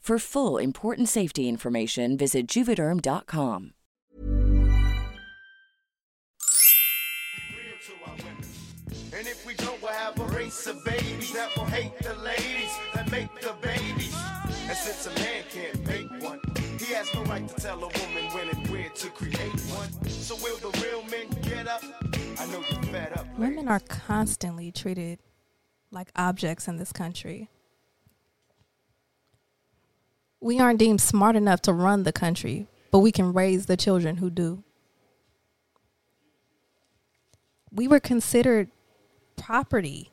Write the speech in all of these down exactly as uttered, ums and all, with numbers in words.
For full, important safety information, visit Juvederm dot com. And if we don't, we'll have a race of babies that will hate the ladies that make the babies. And since a man can't make one, he has no right to tell a woman when and where to create one. So will the real men get up? I know you're fed up. Women are constantly treated like objects in this country. We aren't deemed smart enough to run the country, but we can raise the children who do. We were considered property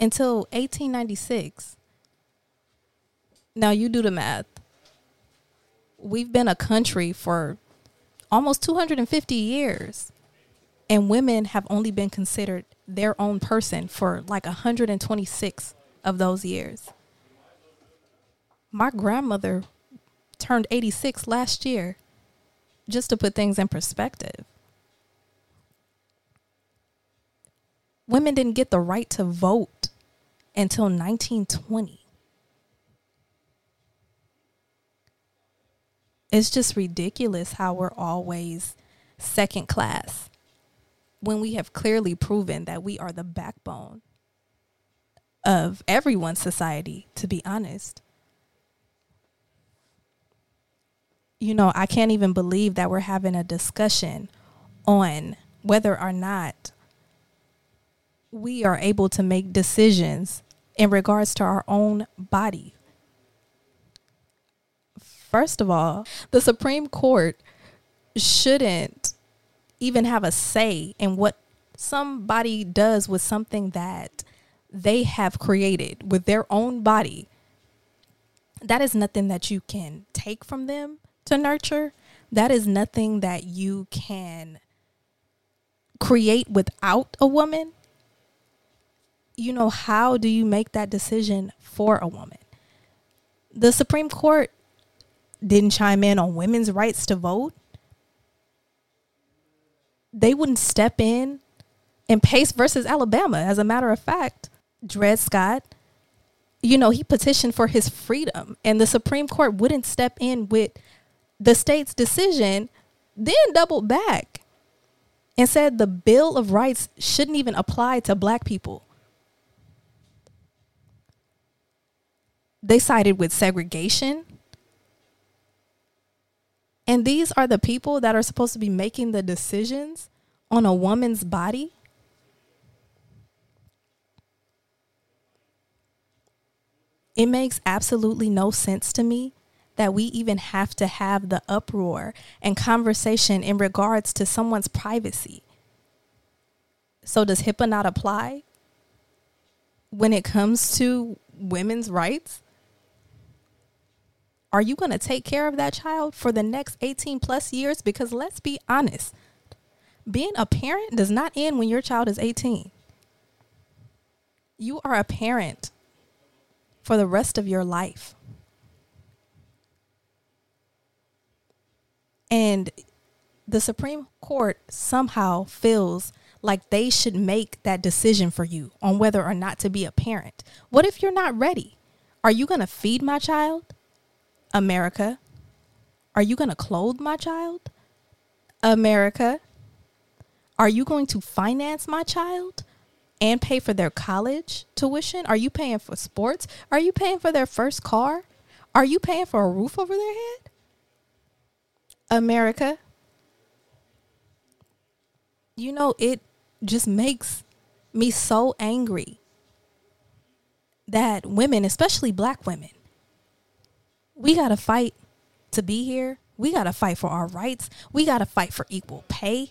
until eighteen ninety-six. Now you do the math. We've been a country for almost two hundred fifty years, and women have only been considered their own person for like one hundred twenty-six of those years. My grandmother turned eighty-six last year, just to put things in perspective. Women didn't get the right to vote until nineteen twenty. It's just ridiculous how we're always second class when we have clearly proven that we are the backbone of everyone's society, to be honest. You know, I can't even believe that we're having a discussion on whether or not we are able to make decisions in regards to our own body. First of all, the Supreme Court shouldn't even have a say in what somebody does with something that they have created with their own body. That is nothing that you can take from them to nurture. That is nothing that you can create without a woman. You know, how do you make that decision for a woman? The Supreme Court didn't chime in on women's rights to vote. They wouldn't step in. In Pace versus Alabama, as a matter of fact, Dred Scott, you know, he petitioned for his freedom, and the Supreme Court wouldn't step in with the state's decision, then doubled back and said the Bill of Rights shouldn't even apply to black people. They sided with segregation. And these are the people that are supposed to be making the decisions on a woman's body. It makes absolutely no sense to me that we even have to have the uproar and conversation in regards to someone's privacy. So does HIPAA not apply when it comes to women's rights? Are you going to take care of that child for the next eighteen plus years? Because let's be honest, being a parent does not end when your child is eighteen. You are a parent for the rest of your life. And the Supreme Court somehow feels like they should make that decision for you on whether or not to be a parent. What if you're not ready? Are you going to feed my child? America. Are you going to clothe my child? America. Are you going to finance my child and pay for their college tuition? Are you paying for sports? Are you paying for their first car? Are you paying for a roof over their head? America. You know, it just makes me so angry that women, especially black women, we got to fight to be here. We got to fight for our rights. We got to fight for equal pay.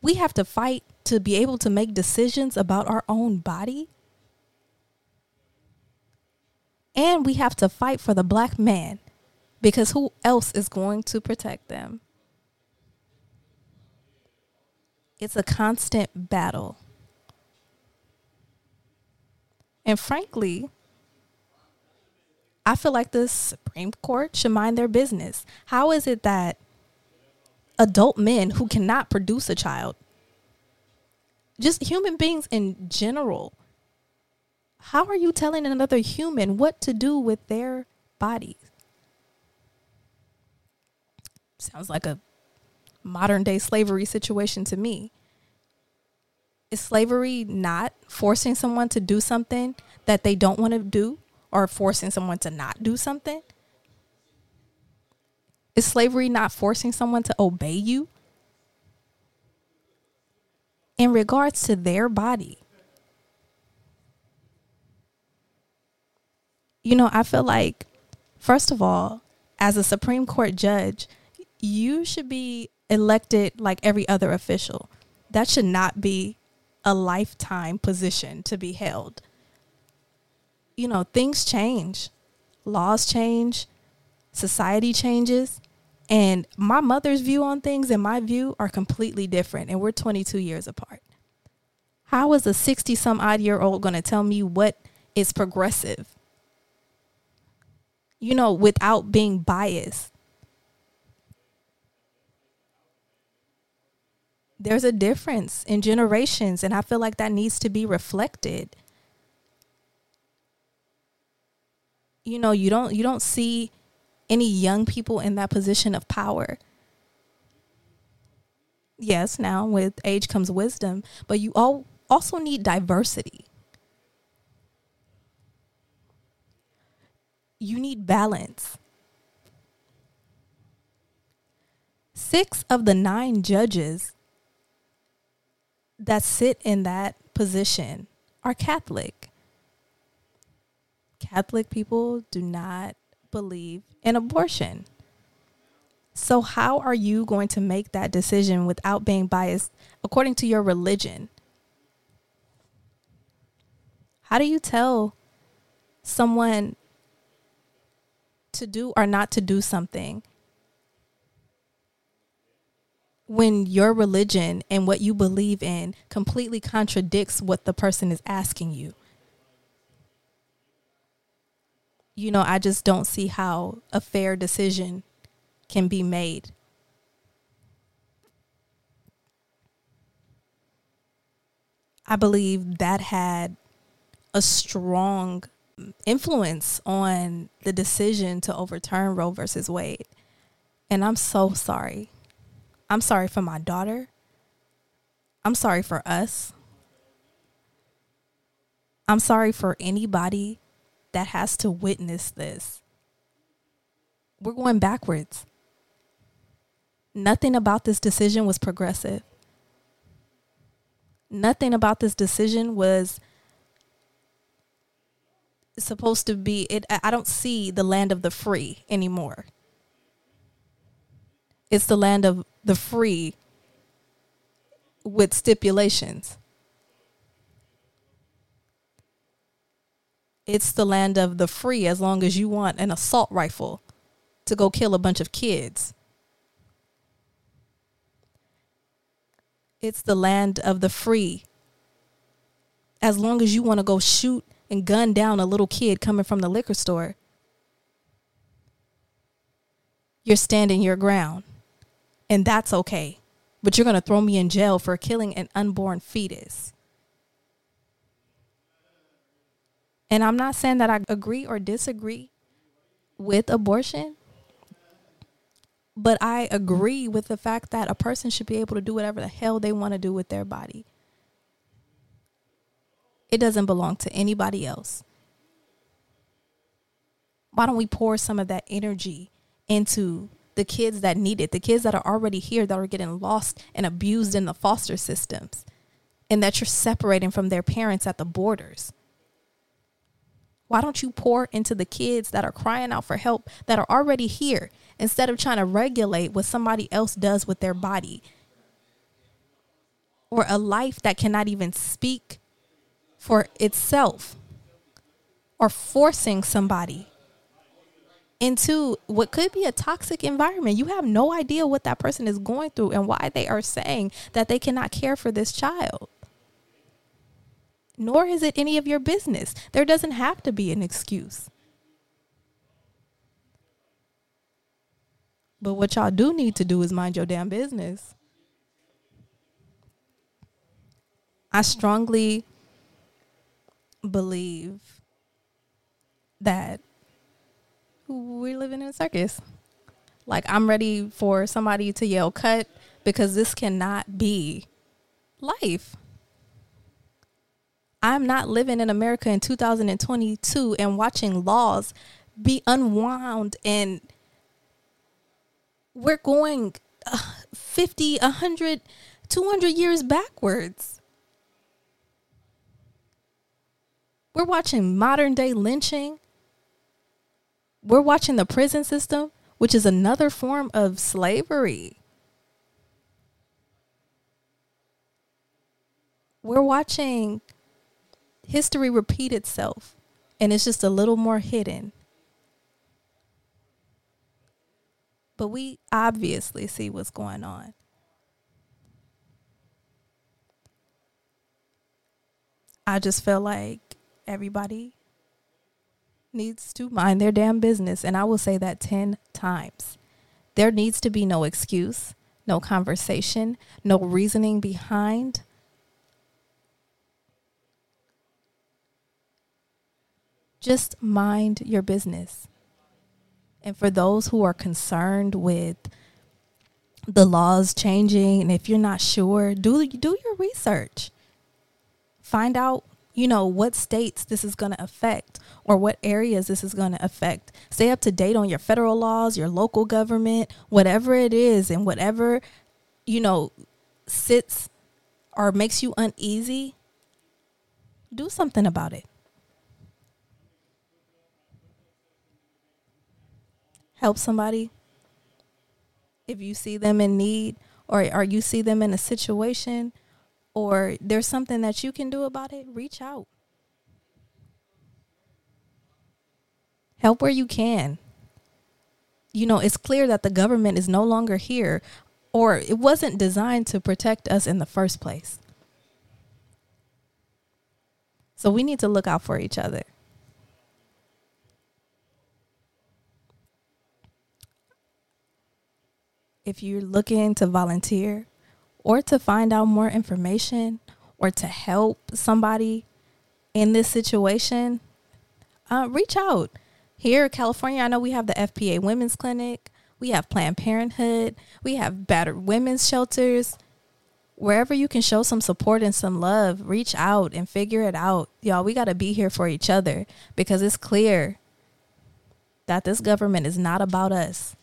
We have to fight to be able to make decisions about our own body. And we have to fight for the black man, because who else is going to protect them? It's a constant battle. And frankly, I feel like the Supreme Court should mind their business. How is it that adult men who cannot produce a child, just human beings in general, how are you telling another human what to do with their bodies? Sounds like a modern day slavery situation to me. Is slavery not forcing someone to do something that they don't want to do? Or forcing someone to not do something? Is slavery not forcing someone to obey you in regards to their body? You know, I feel like, first of all, as a Supreme Court judge, you should be elected like every other official. That should not be a lifetime position to be held. You know, things change, laws change, society changes, and my mother's view on things and my view are completely different, and we're twenty-two years apart. How is a sixty-some-odd-year-old going to tell me what is progressive, you know, without being biased? There's a difference in generations, and I feel like that needs to be reflected. You know, you don't you don't see any young people in that position of power. Yes, now with age comes wisdom, but you all also need diversity. You need balance. Six of the nine judges that sit in that position are Catholic. Catholic people do not believe in abortion. So how are you going to make that decision without being biased according to your religion? How do you tell someone to do or not to do something when your religion and what you believe in completely contradicts what the person is asking you? You know, I just don't see how a fair decision can be made. I believe that had a strong influence on the decision to overturn Roe versus Wade. And I'm so sorry. I'm sorry for my daughter. I'm sorry for us. I'm sorry for anybody that has to witness this. We're going backwards. Nothing about this decision was progressive. Nothing about this decision was supposed to be it. I don't see the land of the free anymore. It's the land of the free with stipulations. It's the land of the free as long as you want an assault rifle to go kill a bunch of kids. It's the land of the free as long as you want to go shoot and gun down a little kid coming from the liquor store. You're standing your ground, and that's okay. But you're going to throw me in jail for killing an unborn fetus. And I'm not saying that I agree or disagree with abortion, but I agree with the fact that a person should be able to do whatever the hell they want to do with their body. It doesn't belong to anybody else. Why don't we pour some of that energy into the kids that need it, the kids that are already here, that are getting lost and abused in the foster systems, and that you're separating from their parents at the borders? Why don't you pour into the kids that are crying out for help, that are already here, instead of trying to regulate what somebody else does with their body, or a life that cannot even speak for itself, or forcing somebody into what could be a toxic environment? You have no idea what that person is going through and why they are saying that they cannot care for this child. Nor is it any of your business. There doesn't have to be an excuse. But what y'all do need to do is mind your damn business. I strongly believe that we're living in a circus. Like, I'm ready for somebody to yell cut, because this cannot be life. I'm not living in America in two thousand twenty-two and watching laws be unwound, and we're going fifty, one hundred, two hundred years backwards. We're watching modern day lynching. We're watching the prison system, which is another form of slavery. We're watching history repeat itself, and it's just a little more hidden. But we obviously see what's going on. I just feel like everybody needs to mind their damn business, and I will say that ten times. There needs to be no excuse, no conversation, no reasoning behind. Just mind your business. And for those who are concerned with the laws changing, and if you're not sure, do do your research. Find out, you know, what states this is going to affect, or what areas this is going to affect. Stay up to date on your federal laws, your local government, whatever it is, and whatever, you know, sits or makes you uneasy, do something about it. Help somebody if you see them in need, or, or you see them in a situation, or there's something that you can do about it. Reach out. Help where you can. You know, it's clear that the government is no longer here, or it wasn't designed to protect us in the first place. So we need to look out for each other. If you're looking to volunteer, or to find out more information, or to help somebody in this situation, uh, reach out. Here in California, I know we have the F P A Women's Clinic. We have Planned Parenthood. We have battered women's shelters. Wherever you can show some support and some love, reach out and figure it out. Y'all, we got to be here for each other, because it's clear that this government is not about us.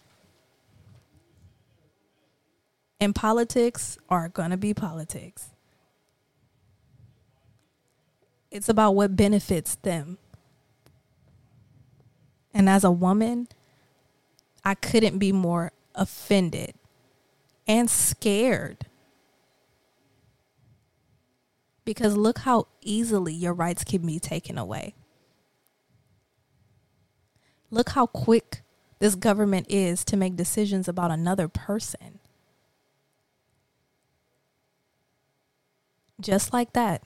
And politics are going to be politics. It's about what benefits them. And as a woman, I couldn't be more offended and scared. Because look how easily your rights can be taken away. Look how quick this government is to make decisions about another person. Just like that.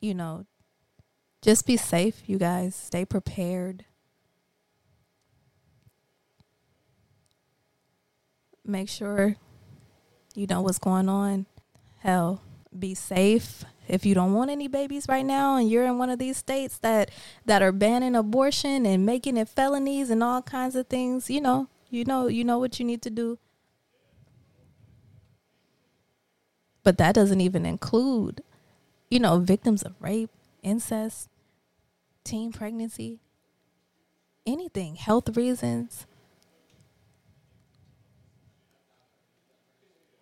You know, just be safe, you guys. Stay prepared. Make sure you know what's going on. Hell, be safe. If you don't want any babies right now and you're in one of these states that, that are banning abortion and making it felonies and all kinds of things, you know, you know, you know what you need to do. But that doesn't even include, you know, victims of rape, incest, teen pregnancy, anything, health reasons.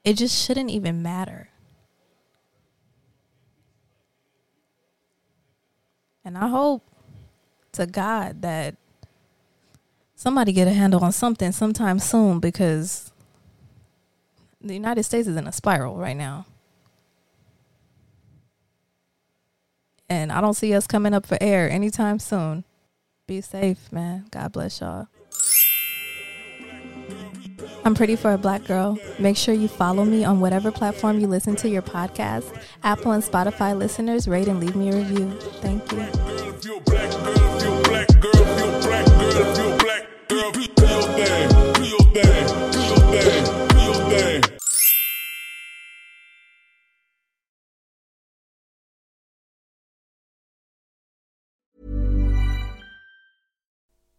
It just shouldn't even matter. And I hope to God that somebody get a handle on something sometime soon, because the United States is in a spiral right now. And I don't see us coming up for air anytime soon. Be safe, man. God bless y'all. I'm Pretty for a Black Girl. Make sure you follow me on whatever platform you listen to your podcast. Apple and Spotify listeners, rate and leave me a review. Thank you. If you're black girl, if you're black girl, if you're black girl, if you're black girl, do your thing, do your thing, do your thing, do your thing.